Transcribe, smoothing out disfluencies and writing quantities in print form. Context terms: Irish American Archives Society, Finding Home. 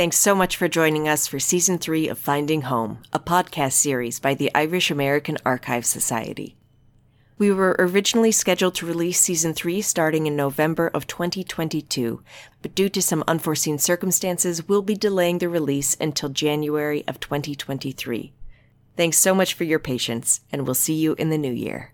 Thanks so much for joining us for Season 3 of Finding Home, a podcast series by the Irish American Archives Society. We were originally scheduled to release Season 3 starting in November of 2022, but due to some unforeseen circumstances, we'll be delaying the release until January of 2023. Thanks so much for your patience, and we'll see you in the new year.